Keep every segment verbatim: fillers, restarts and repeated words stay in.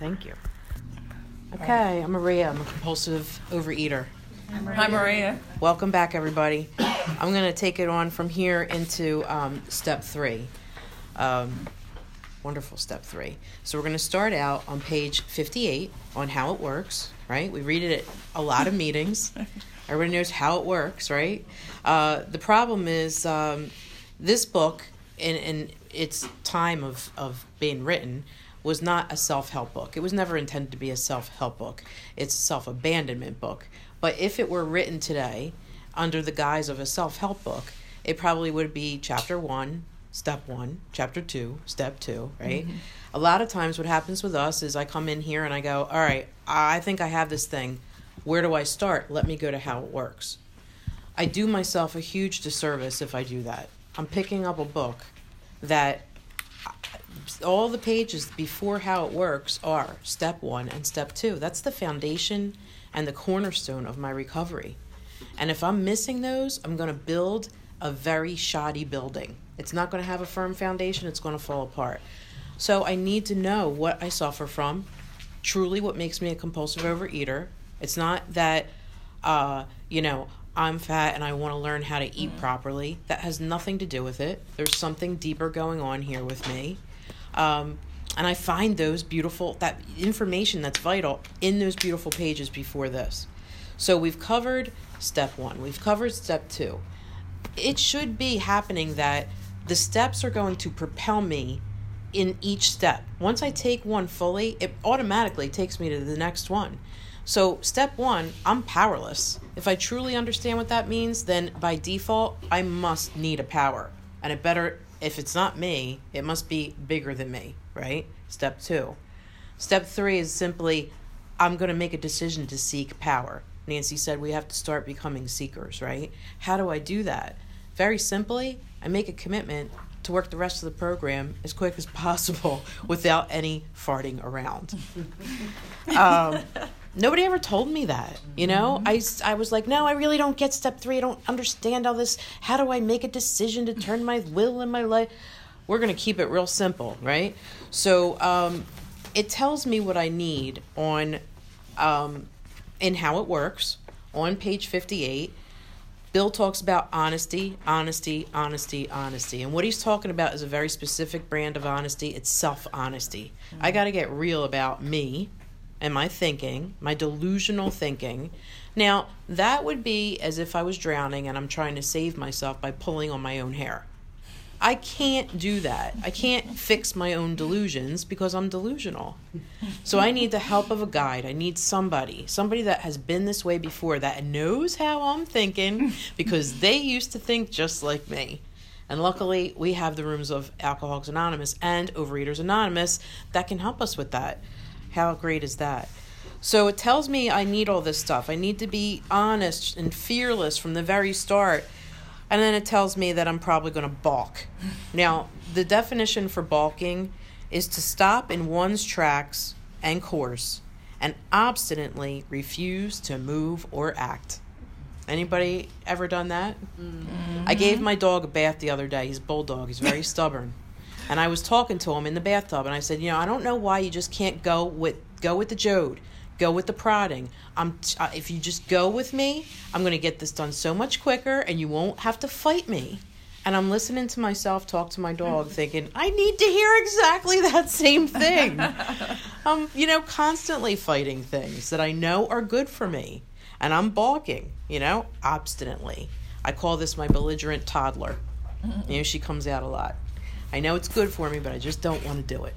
Thank you. Okay, I'm Maria. I'm a compulsive overeater. Hi, Maria. Hi, Maria. Welcome back, everybody. I'm going to take it on from here into um, step three. Um, wonderful step three. So we're going to start out on page fifty-eight on how it works, right? We read it at a lot of meetings. Everybody knows how it works, right? Uh, the problem is um, this book, in, in its time of, of being written, was not a self-help book. It was never intended to be a self-help book. It's a self-abandonment book. But if it were written today under the guise of a self-help book, it probably would be chapter one, step one, chapter two, step two, right? Mm-hmm. A lot of times what happens with us is I come in here and I go, all right, I think I have this thing. Where do I start? Let me go to how it works. I do myself a huge disservice if I do that. I'm picking up a book that all the pages before how it works are step one and step two. That's the foundation and the cornerstone of my recovery. And if I'm missing those, I'm going to build a very shoddy building. It's not going to have a firm foundation. It's going to fall apart. So I need to know what I suffer from, truly what makes me a compulsive overeater. It's not that, uh, you know, I'm fat and I want to learn how to eat properly. That has nothing to do with it. There's something deeper going on here with me. Um, and I find those beautiful, that information that's vital in those beautiful pages before this. So we've covered step one. We've covered step two. It should be happening that the steps are going to propel me in each step. Once I take one fully, it automatically takes me to the next one. So step one, I'm powerless. If I truly understand what that means, then by default, I must need a power. And it better... If it's not me, it must be bigger than me, right? Step two. Step three is simply, I'm going to make a decision to seek power. Nancy said we have to start becoming seekers, right? How do I do that? Very simply, I make a commitment to work the rest of the program as quick as possible without any farting around. um, nobody ever told me that, you know? Mm-hmm. I, I was like, no, I really don't get step three. I don't understand all this. How do I make a decision to turn my will in my life? We're going to keep it real simple, right? So um, it tells me what I need on um, in how it works on page fifty-eight. Bill talks about honesty, honesty, honesty, honesty. And what he's talking about is a very specific brand of honesty. It's self-honesty. Mm-hmm. I got to get real about me and my thinking, my delusional thinking. Now, that would be as if I was drowning and I'm trying to save myself by pulling on my own hair. I can't do that. I can't fix my own delusions because I'm delusional. So I need the help of a guide. I need somebody, somebody that has been this way before, that knows how I'm thinking because they used to think just like me. And luckily, we have the rooms of Alcoholics Anonymous and Overeaters Anonymous that can help us with that. How great is that? So it tells me I need all this stuff. I need to be honest and fearless from the very start. And then it tells me that I'm probably going to balk. Now, the definition for balking is to stop in one's tracks and course and obstinately refuse to move or act. Anybody ever done that? Mm-hmm. I gave my dog a bath the other day. He's a bulldog. He's very stubborn. And I was talking to him in the bathtub, and I said, you know, I don't know why you just can't go with go with the jode. Go with the prodding. I'm t- uh, if you just go with me, I'm going to get this done so much quicker, and you won't have to fight me. And I'm listening to myself talk to my dog, thinking, I need to hear exactly that same thing. I'm, you know, constantly fighting things that I know are good for me, and I'm balking, you know, obstinately. I call this my belligerent toddler. You know, she comes out a lot. I know it's good for me, but I just don't want to do it.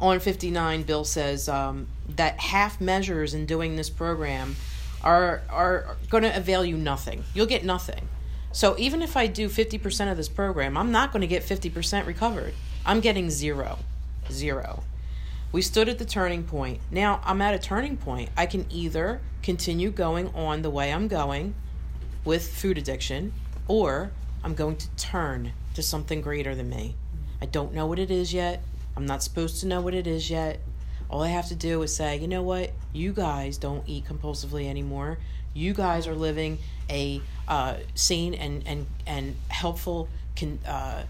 On fifty-nine, Bill says um, that half measures in doing this program are are going to avail you nothing. You'll get nothing. So even if I do fifty percent of this program, I'm not going to get fifty percent recovered. I'm getting zero. Zero. We stood at the turning point. Now I'm at a turning point. I can either continue going on the way I'm going with food addiction, or I'm going to turn to something greater than me. I don't know what it is yet. I'm not supposed to know what it is yet. All I have to do is say, you know what? You guys don't eat compulsively anymore. You guys are living a uh, sane and and and helpful con- uh,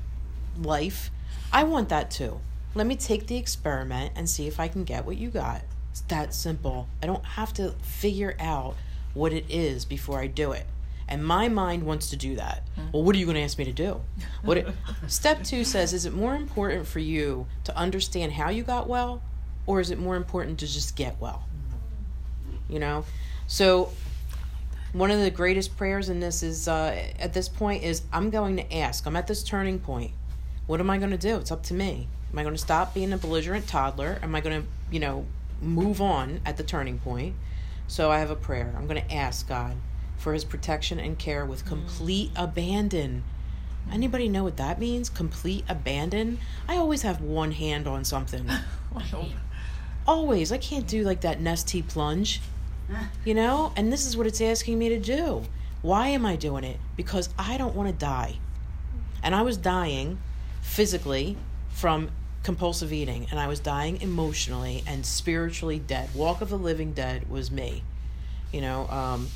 life. I want that too. let me take the experiment and see if I can get what you got. It's that simple. I don't have to figure out what it is before I do it. And my mind wants to do that. Well, what are you going to ask me to do? What? It, step two says, is it more important for you to understand how you got well, or is it more important to just get well? You know? So one of the greatest prayers in this is, uh, at this point, is I'm going to ask. I'm at this turning point. What am I going to do? It's up to me. Am I going to stop being a belligerent toddler? Am I going to, you know, move on at the turning point? So I have a prayer. I'm going to ask God for his protection and care with complete mm. abandon. Anybody know what that means? Complete abandon? I always have one hand on something. Always. I can't do like that Nestea plunge, you know? And this is what it's asking me to do. Why am I doing it? Because I don't want to die. And I was dying physically from compulsive eating, and I was dying emotionally and spiritually dead. Walk of the living dead was me, you know? Um...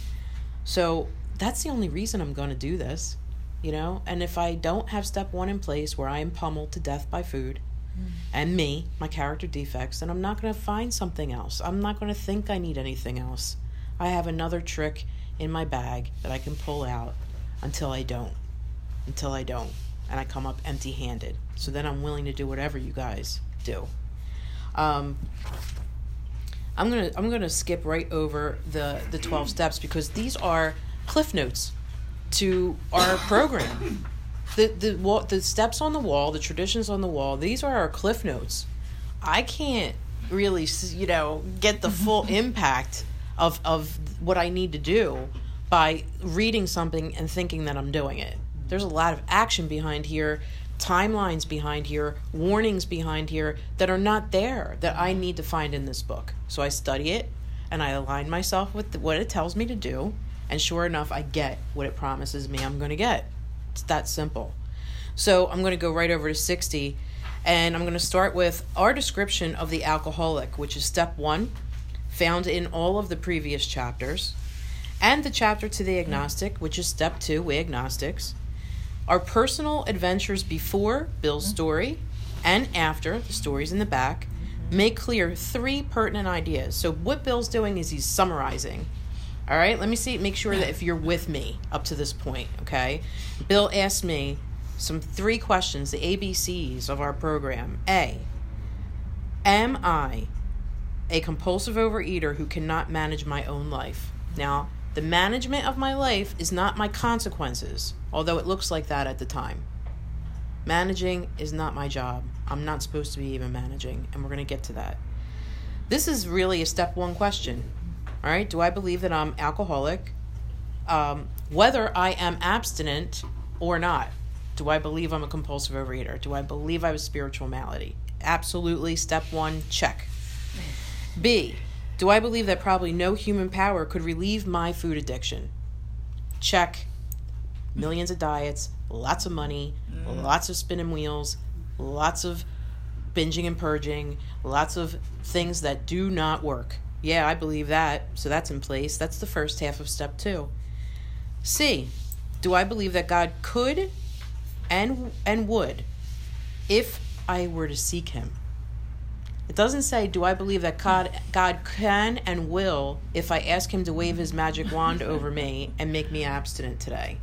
So that's the only reason I'm going to do this, you know? And if I don't have step one in place where I am pummeled to death by food mm. and me, my character defects, then I'm not going to find something else. I'm not going to think I need anything else. I have another trick in my bag that I can pull out until I don't, until I don't. And I come up empty-handed. So then I'm willing to do whatever you guys do. Um... I'm gonna I'm gonna skip right over the, the twelve steps because these are cliff notes to our program. The the wall, the steps on the wall, the traditions on the wall. These are our cliff notes. I can't really, you know, get the full impact of of what I need to do by reading something and thinking that I'm doing it. There's a lot of action behind here. Timelines behind here, warnings behind here that are not there that I need to find in this book. So I study it and I align myself with what it tells me to do. And sure enough, I get what it promises me I'm going to get. It's that simple. So I'm going to go right over to sixty and I'm going to start with our description of the alcoholic, which is step one, found in all of the previous chapters, and the chapter to the agnostic, which is step two, we agnostics. Our personal adventures before Bill's story and after, the stories in the back, make clear three pertinent ideas. So what Bill's doing is he's summarizing. All right, let me see, make sure that if you're with me up to this point, okay? Bill asked me some three questions, the A B Cs of our program. A, am I a compulsive overeater who cannot manage my own life? Now, the management of my life is not my consequences, although it looks like that at the time. Managing is not my job. I'm not supposed to be even managing, and we're going to get to that. This is really a step one question. All right, do I believe that I'm alcoholic? Um, whether I am abstinent or not, do I believe I'm a compulsive overeater? Do I believe I have a spiritual malady? Absolutely, step one, check. B, do I believe that probably no human power could relieve my food addiction? Check. Millions of diets, lots of money, mm. lots of spinning wheels, lots of binging and purging, lots of things that do not work. Yeah, I believe that. So that's in place. That's the first half of step two. C, do I believe that God could and and would if I were to seek him? It doesn't say, do I believe that God, God can and will if I ask him to wave his magic wand over me and make me abstinent today?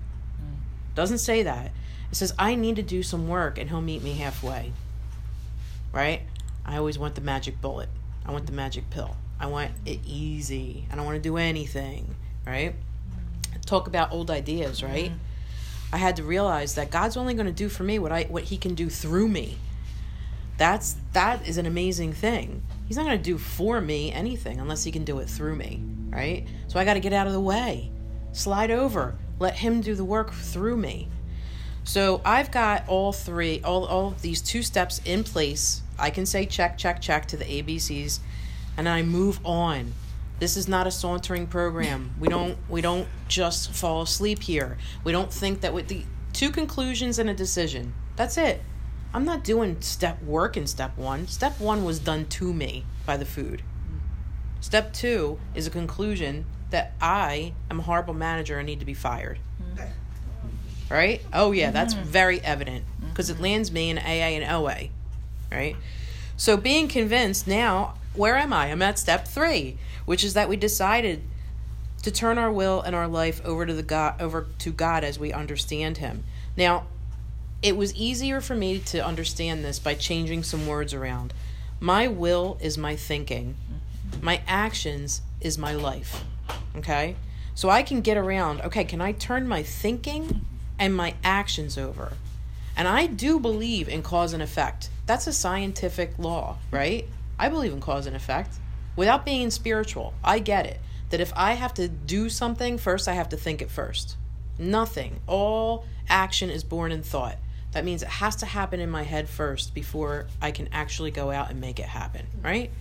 Doesn't say that. It says, I need to do some work and he'll meet me halfway. Right? I always want the magic bullet. I want the magic pill. I want it easy. I don't want to do anything. Right? Talk about old ideas, right? Mm-hmm. I had to realize that God's only going to do for me what I what he can do through me. That's that is an amazing thing. He's not going to do for me anything unless he can do it through me, right? So I got to get out of the way. Slide over. Let him do the work through me. So I've got all three, all, all of these two steps in place. I can say check, check, check to the A B Cs, and I move on. This is not a sauntering program. We don't we don't just fall asleep here. We don't think that with the two conclusions and a decision, that's it. I'm not doing step work in step one. Step one was done to me by the food. Step two is a conclusion that I am a horrible manager and need to be fired. Mm-hmm. Right? Oh, yeah, that's very evident because it lands me in A A and O A. Right? So being convinced now, where am I? I'm at step three, which is that we decided to turn our will and our life over to the God, over to God as we understand him. Now, it was easier for me to understand this by changing some words around. My will is my thinking. My actions is my life. Okay? So I can get around, okay, can I turn my thinking and my actions over? And I do believe in cause and effect. That's a scientific law, right? I believe in cause and effect. Without being spiritual, I get it. That if I have to do something, first I have to think it first. Nothing. All action is born in thought. That means it has to happen in my head first before I can actually go out and make it happen, right?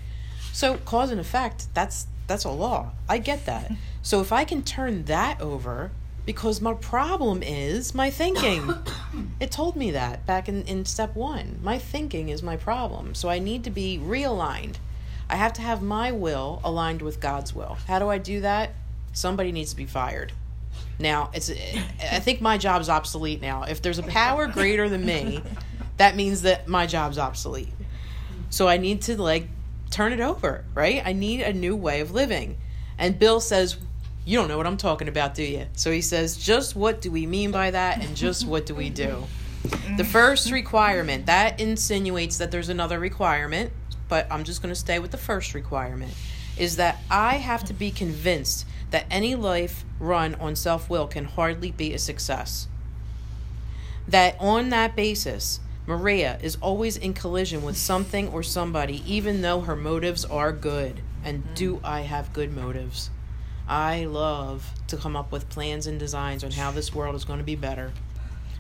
So cause and effect, that's that's a law. I get that. So if I can turn that over, because my problem is my thinking. It told me that back in, in step one. My thinking is my problem. So I need to be realigned. I have to have my will aligned with God's will. How do I do that? Somebody needs to be fired. Now, it's I think my job's obsolete now. If there's a power greater than me, that means that my job's obsolete. So I need to, like, turn it over, right? I need a new way of living. And Bill says, you don't know what I'm talking about, do you? So he says, just what do we mean by that, and just what do we do? The first requirement, that insinuates that there's another requirement, but I'm just going to stay with the first requirement, is that I have to be convinced that any life run on self-will can hardly be a success. That on that basis, Maria is always in collision with something or somebody, even though her motives are good. And do I have good motives? I love to come up with plans and designs on how this world is going to be better.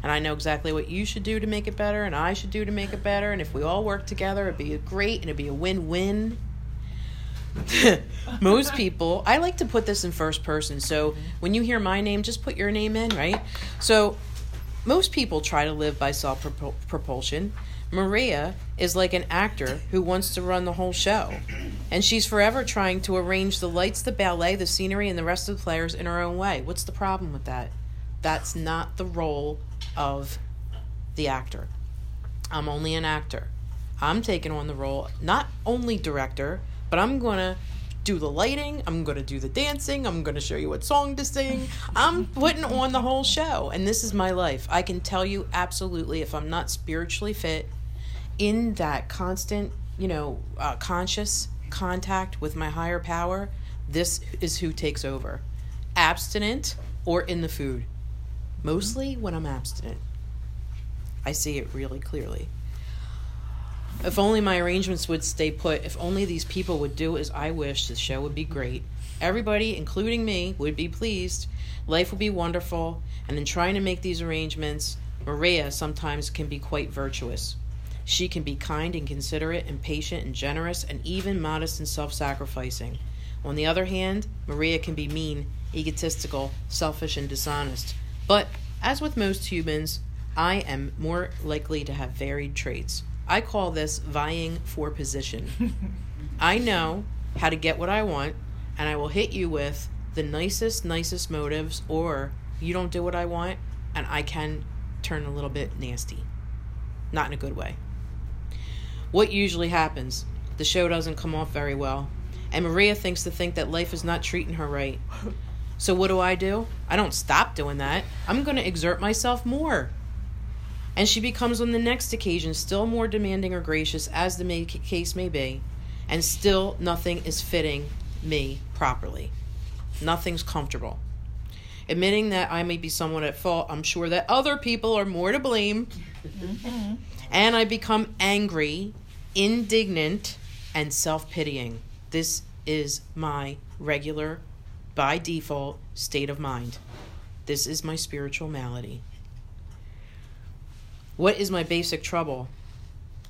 And I know exactly what you should do to make it better, and I should do to make it better, and if we all work together, it'd be great, and it'd be a win-win. Most people, I like to put this in first person, so when you hear my name, just put your name in, right? So most people try to live by self-propulsion. Maria is like an actor who wants to run the whole show, and she's forever trying to arrange the lights, the ballet, the scenery, and the rest of the players in her own way. What's the problem with that? That's not the role of the actor. I'm only an actor. I'm taking on the role, not only director, but I'm going to do the lighting, I'm going to do the dancing, I'm going to show you what song to sing. I'm putting on the whole show, and this is my life. I can tell you absolutely, if I'm not spiritually fit, in that constant, you know, uh, conscious contact with my higher power, this is who takes over. Abstinent or in the food. Mostly when I'm abstinent. I see it really clearly. If only my arrangements would stay put. If only these people would do as I wish, the show would be great. Everybody, including me, would be pleased. Life would be wonderful. And in trying to make these arrangements, Maria sometimes can be quite virtuous. She can be kind and considerate and patient and generous and even modest and self-sacrificing. On the other hand, Maria can be mean, egotistical, selfish, and dishonest. But, as with most humans, I am more likely to have varied traits. I call this vying for position. I know how to get what I want, and I will hit you with the nicest, nicest motives, or you don't do what I want, and I can turn a little bit nasty. Not in a good way. What usually happens? The show doesn't come off very well, and Maria thinks to think that life is not treating her right. So what do I do? I don't stop doing that. I'm going to exert myself more. And she becomes, on the next occasion, still more demanding or gracious, as the may, case may be, and still nothing is fitting me properly. Nothing's comfortable. Admitting that I may be somewhat at fault, I'm sure that other people are more to blame, mm-hmm. and I become angry, indignant, and self-pitying. This is my regular, by default, state of mind. This is my spiritual malady. What is my basic trouble?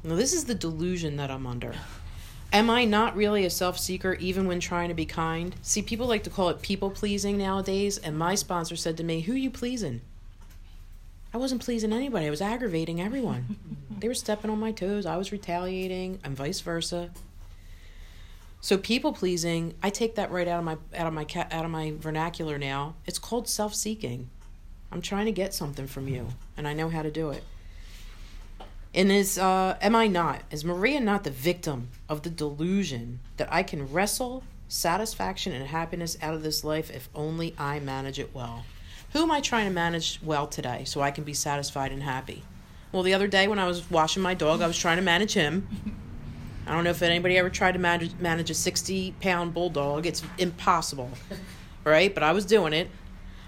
Now, this is the delusion that I'm under. Am I not really a self-seeker even when trying to be kind? See, people like to call it people-pleasing nowadays, and my sponsor said to me, who you pleasing? I wasn't pleasing anybody. I was aggravating everyone. They were stepping on my toes. I was retaliating, and vice versa. So people-pleasing, I take that right out of my out of my out of my vernacular now. It's called self-seeking. I'm trying to get something from you, and I know how to do it. And is uh, am I not, is Maria not the victim of the delusion that I can wrestle satisfaction and happiness out of this life if only I manage it well? Who am I trying to manage well today so I can be satisfied and happy? Well, the other day when I was washing my dog, I was trying to manage him. I don't know if anybody ever tried to manage, manage a sixty-pound bulldog. It's impossible, right? But I was doing it.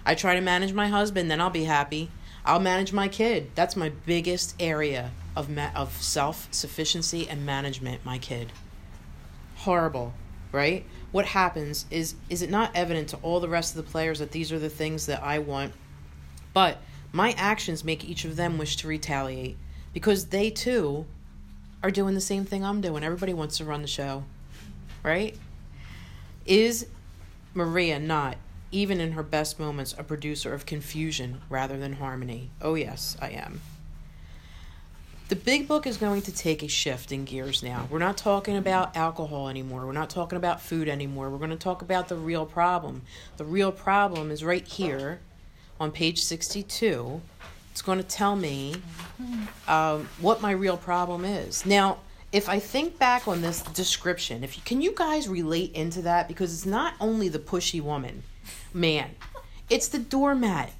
I try to manage my husband, then I'll be happy. I'll manage my kid. That's my biggest area of ma- of self-sufficiency and management, my kid. Horrible, right? What happens is, is it not evident to all the rest of the players that these are the things that I want, but my actions make each of them wish to retaliate because they too are doing the same thing I'm doing. Everybody wants to run the show, right? Is Maria not, even in her best moments, a producer of confusion rather than harmony? Oh yes, I am. The big book is going to take a shift in gears now. We're not talking about alcohol anymore. We're not talking about food anymore. We're going to talk about the real problem. The real problem is right here on page sixty-two. It's going to tell me um, what my real problem is. Now, if I think back on this description, if you, can you guys relate into that? Because it's not only the pushy woman, man. It's the doormat.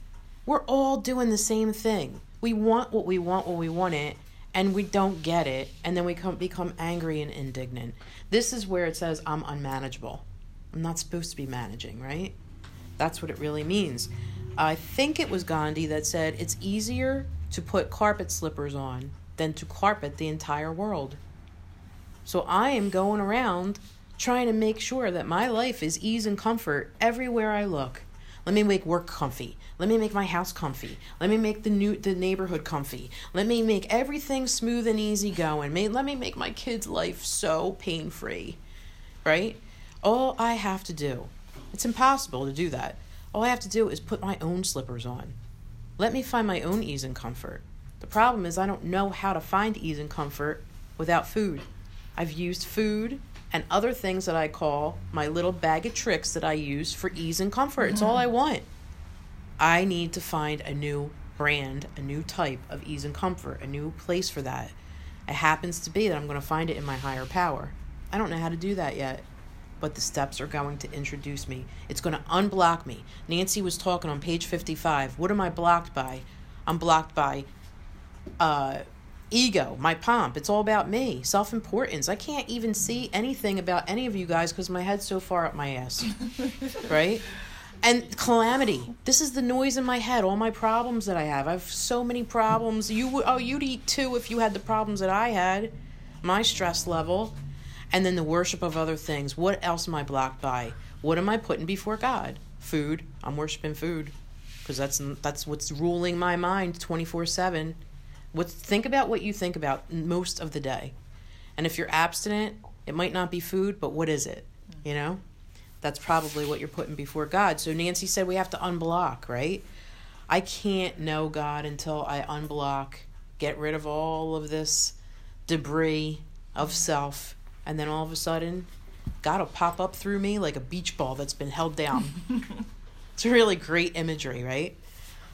We're all doing the same thing. We want what we want when we want it. And we don't get it, and then we come, become angry and indignant. This is where it says, I'm unmanageable. I'm not supposed to be managing, right? That's what it really means. I think it was Gandhi that said, it's easier to put carpet slippers on than to carpet the entire world. So I am going around trying to make sure that my life is ease and comfort everywhere I look. Let me make work comfy. Let me make my house comfy. Let me make the new the neighborhood comfy. Let me make everything smooth and easy going. May, let me make my kids' life so pain-free, right? All I have to do, it's impossible to do that. All I have to do is put my own slippers on. Let me find my own ease and comfort. The problem is I don't know how to find ease and comfort without food. I've used food and other things that I call my little bag of tricks that I use for ease and comfort. It's all I want. I need to find a new brand, a new type of ease and comfort, a new place for that. It happens to be that I'm going to find it in my higher power. I don't know how to do that yet, but the steps are going to introduce me. It's going to unblock me. Nancy was talking on page fifty-five. What am I blocked by? I'm blocked by uh. ego, my pomp. It's all about me, self-importance. I can't even see anything about any of you guys because my head's so far up my ass, right? And calamity. This is the noise in my head, all my problems that I have. I have so many problems. You, oh, you'd eat too if you had the problems that I had, my stress level, and then the worship of other things. What else am I blocked by? What am I putting before God? Food. I'm worshiping food because that's, that's what's ruling my mind twenty-four seven. What, think about what you think about most of the day. And if you're abstinent, it might not be food, but what is it? You know? That's probably what you're putting before God. So Nancy said we have to unblock, right? I can't know God until I unblock, get rid of all of this debris of self, and then all of a sudden, God will pop up through me like a beach ball that's been held down. It's really great imagery, right?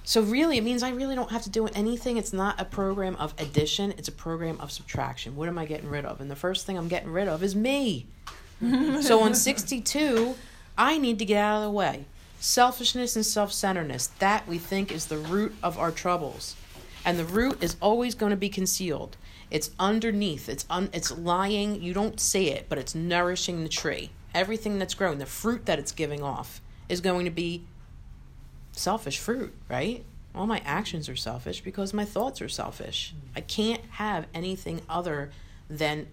So really, it means I really don't have to do anything. It's not a program of addition. It's a program of subtraction. What am I getting rid of? And the first thing I'm getting rid of is me. So on sixty-two, I need to get out of the way. Selfishness and self-centeredness, that we think is the root of our troubles. And the root is always going to be concealed. It's underneath. It's un- it's lying. You don't see it, but it's nourishing the tree. Everything that's growing, the fruit that it's giving off, is going to be selfish fruit, right? All my actions are selfish because my thoughts are selfish. I can't have anything other than,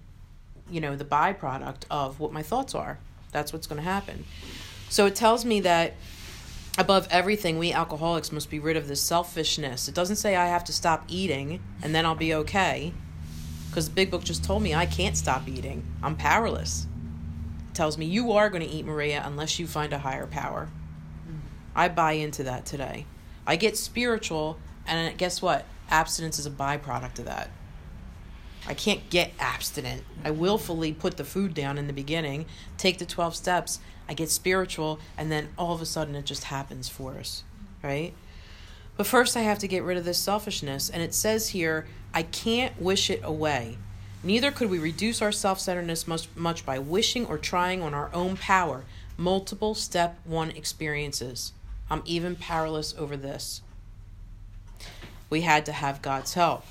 you know, the byproduct of what my thoughts are. That's what's going to happen. So it tells me that above everything, we alcoholics must be rid of this selfishness. It doesn't say I have to stop eating and then I'll be okay, because the big book just told me I can't stop eating. I'm powerless. It tells me you are going to eat, Maria, unless you find a higher power. I buy into that today. I get spiritual, and guess what? Abstinence is a byproduct of that. I can't get abstinent. I willfully put the food down in the beginning, take the twelve steps, I get spiritual, and then all of a sudden it just happens for us, right? But first I have to get rid of this selfishness. And it says here, I can't wish it away. Neither could we reduce our self-centeredness much, much by wishing or trying on our own power. Multiple step one experiences. I'm even powerless over this. We had to have God's help.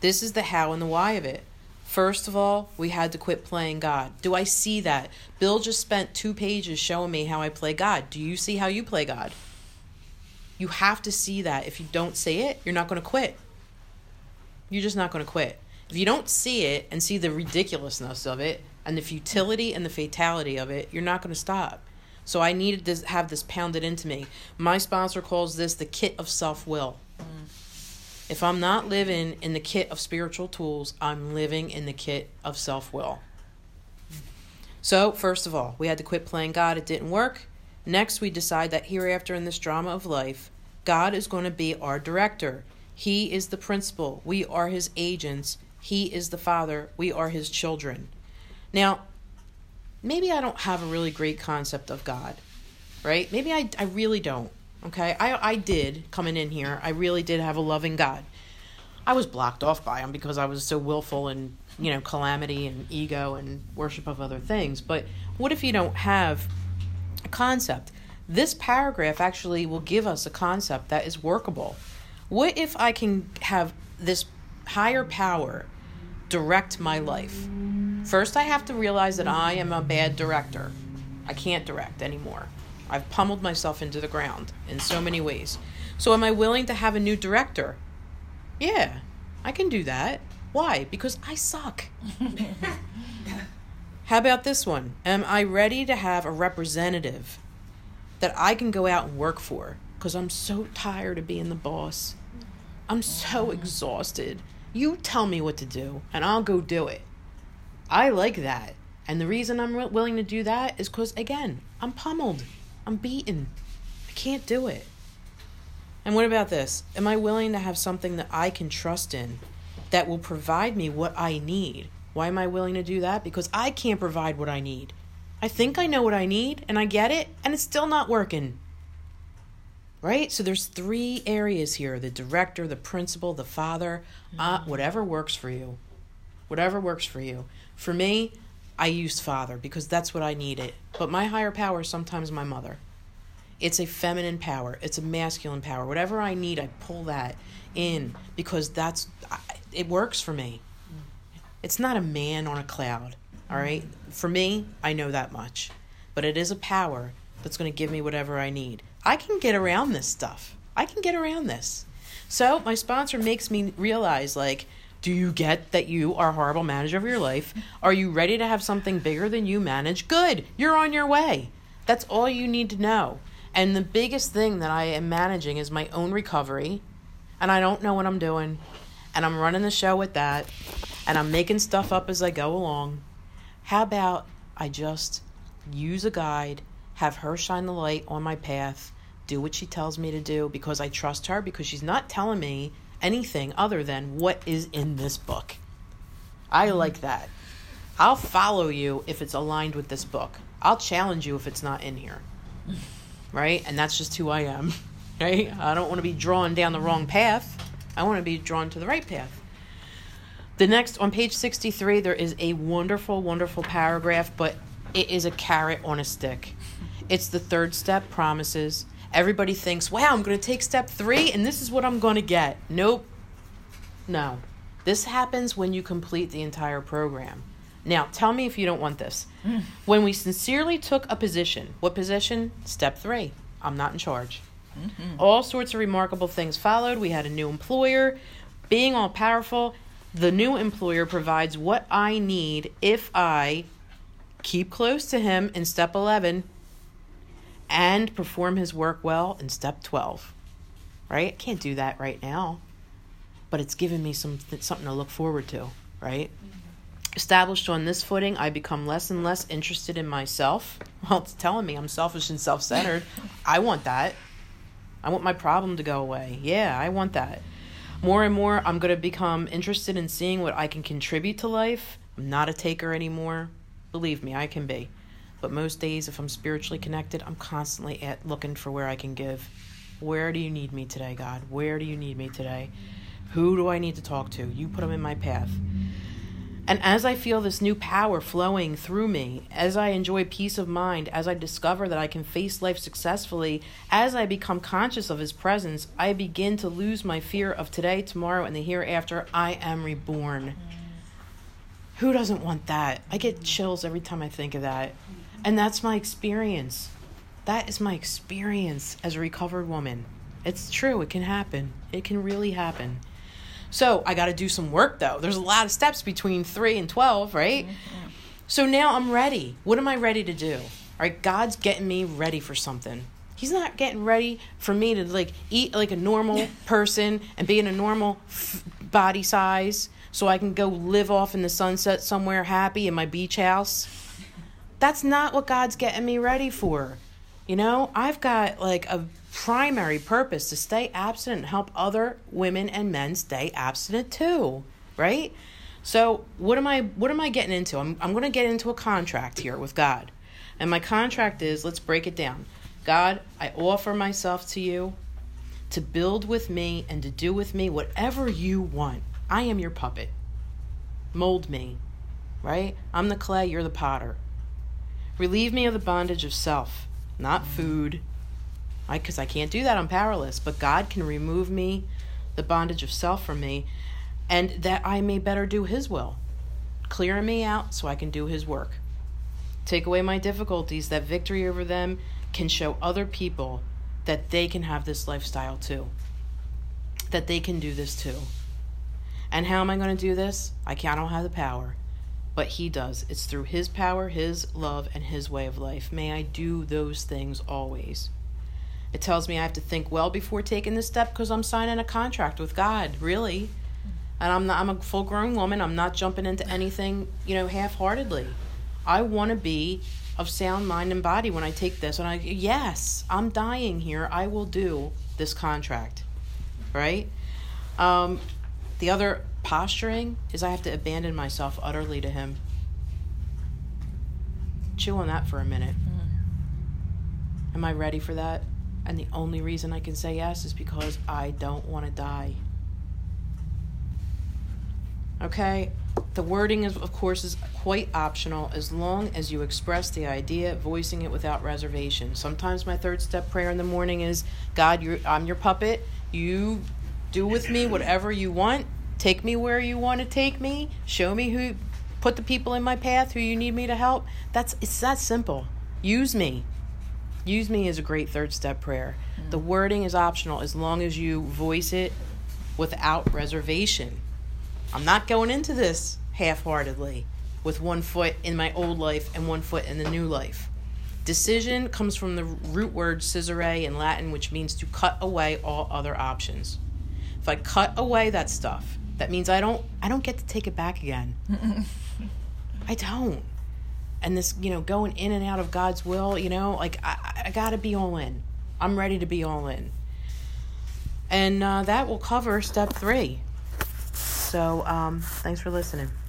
This is the how and the why of it. First of all, we had to quit playing God. Do I see that? Bill just spent two pages showing me how I play God. Do you see how you play God? You have to see that. If you don't see it, you're not going to quit. You're just not going to quit. If you don't see it and see the ridiculousness of it and the futility and the fatality of it, you're not going to stop. So I needed to have this pounded into me. My sponsor calls this the kit of self-will. Mm. If I'm not living in the kit of spiritual tools, I'm living in the kit of self-will. Mm. So first of all, we had to quit playing God. It didn't work. Next, we decide that hereafter in this drama of life, God is going to be our director. He is the principal. We are his agents. He is the father. We are his children. Now, maybe I don't have a really great concept of God, right? Maybe I, I really don't, okay? I, I did, coming in here, I really did have a loving God. I was blocked off by him because I was so willful and, you know, calamity and ego and worship of other things. But what if you don't have a concept? This paragraph actually will give us a concept that is workable. What if I can have this higher power direct my life? First, I have to realize that I am a bad director. I can't direct anymore. I've pummeled myself into the ground in so many ways. So am I willing to have a new director? Yeah, I can do that. Why? Because I suck. How about this one? Am I ready to have a representative that I can go out and work for? Because I'm so tired of being the boss. I'm so exhausted. You tell me what to do, and I'll go do it. I like that. And the reason I'm re- willing to do that is because, again, I'm pummeled. I'm beaten. I can't do it. And what about this? Am I willing to have something that I can trust in that will provide me what I need? Why am I willing to do that? Because I can't provide what I need. I think I know what I need, and I get it, and it's still not working. Right? So there's three areas here. The director, the principal, the father. Uh, whatever works for you. Whatever works for you. For me, I used father because that's what I needed. But my higher power is sometimes my mother. It's a feminine power. It's a masculine power. Whatever I need, I pull that in because that's it works for me. It's not a man on a cloud, all right? For me, I know that much. But it is a power that's going to give me whatever I need. I can get around this stuff. I can get around this. So my sponsor makes me realize, like, do you get that you are a horrible manager of your life? Are you ready to have something bigger than you manage? Good. You're on your way. That's all you need to know. And the biggest thing that I am managing is my own recovery. And I don't know what I'm doing. And I'm running the show with that. And I'm making stuff up as I go along. How about I just use a guide, have her shine the light on my path, do what she tells me to do because I trust her, because she's not telling me anything other than what is in this book. I like that. I'll follow you if it's aligned with this book. I'll challenge you if it's not in here. Right? And that's just who I am. Right? I don't want to be drawn down the wrong path. I want to be drawn to the right path. The next, on page sixty-three, there is a wonderful, wonderful paragraph, but it is a carrot on a stick. It's the third step, promises. Everybody thinks, wow, I'm going to take step three and this is what I'm going to get. Nope. No. This happens when you complete the entire program. Now, tell me if you don't want this. Mm. When we sincerely took a position, what position? Step three. I'm not in charge. Mm-hmm. All sorts of remarkable things followed. We had a new employer. Being all powerful, the new employer provides what I need if I keep close to him in step eleven. And perform his work well in step twelve, right? I can't do that right now, but it's given me some th- something to look forward to, right? Mm-hmm. Established on this footing, I become less and less interested in myself. Well, it's telling me I'm selfish and self-centered. I want that. I want my problem to go away. Yeah, I want that. More and more, I'm going to become interested in seeing what I can contribute to life. I'm not a taker anymore. Believe me, I can be. But most days, if I'm spiritually connected, I'm constantly at looking for where I can give. Where do you need me today, God? Where do you need me today? Who do I need to talk to? You put them in my path. And as I feel this new power flowing through me, as I enjoy peace of mind, as I discover that I can face life successfully, as I become conscious of his presence, I begin to lose my fear of today, tomorrow, and the hereafter. I am reborn. Who doesn't want that? I get chills every time I think of that. And that's my experience. That is my experience as a recovered woman. It's true. It can happen. It can really happen. So I got to do some work, though. There's a lot of steps between three and twelve, right? Mm-hmm. So now I'm ready. What am I ready to do? All right, God's getting me ready for something. He's not getting ready for me to, like, eat like a normal person and be in a normal f- body size so I can go live off in the sunset somewhere happy in my beach house. That's not what God's getting me ready for. You know, I've got, like, a primary purpose to stay abstinent and help other women and men stay abstinent too, right? So what am I what am I getting into? I'm I'm gonna get into a contract here with God. And my contract is, let's break it down. God, I offer myself to you to build with me and to do with me whatever you want. I am your puppet. Mold me, right? I'm the clay, you're the potter. Relieve me of the bondage of self, not food. Because I, I can't do that, I'm powerless. But God can remove me, the bondage of self from me, and that I may better do his will. Clear me out so I can do his work. Take away my difficulties, that victory over them can show other people that they can have this lifestyle too. That they can do this too. And how am I going to do this? I can't, I don't have the power. But he does. It's through his power, his love, and his way of life. May I do those things always. It tells me I have to think well before taking this step because I'm signing a contract with God, really. And I'm not, I'm a full-grown woman. I'm not jumping into anything, you know, half-heartedly. I want to be of sound mind and body when I take this. And I, yes, I'm dying here. I will do this contract, right? Um, the other posturing is I have to abandon myself utterly to him. Chew on that for a minute. Am I ready for that? And the only reason I can say yes is because I don't want to die. Okay? The wording, is, of course, is quite optional as long as you express the idea, voicing it without reservation. Sometimes my third step prayer in the morning is, God, you're, I'm your puppet. You do with me whatever you want. Take me where you want to take me. Show me who, put the people in my path who you need me to help. That's, it's that simple. Use me. Use me is a great third step prayer. Mm. The wording is optional as long as you voice it without reservation. I'm not going into this half-heartedly with one foot in my old life and one foot in the new life. Decision comes from the root word scissorae in Latin, which means to cut away all other options. If I cut away that stuff, that means I don't I don't get to take it back again. I don't. And this, you know, going in and out of God's will, you know, like I, I got to be all in. I'm ready to be all in. And uh, that will cover step three. So um, thanks for listening.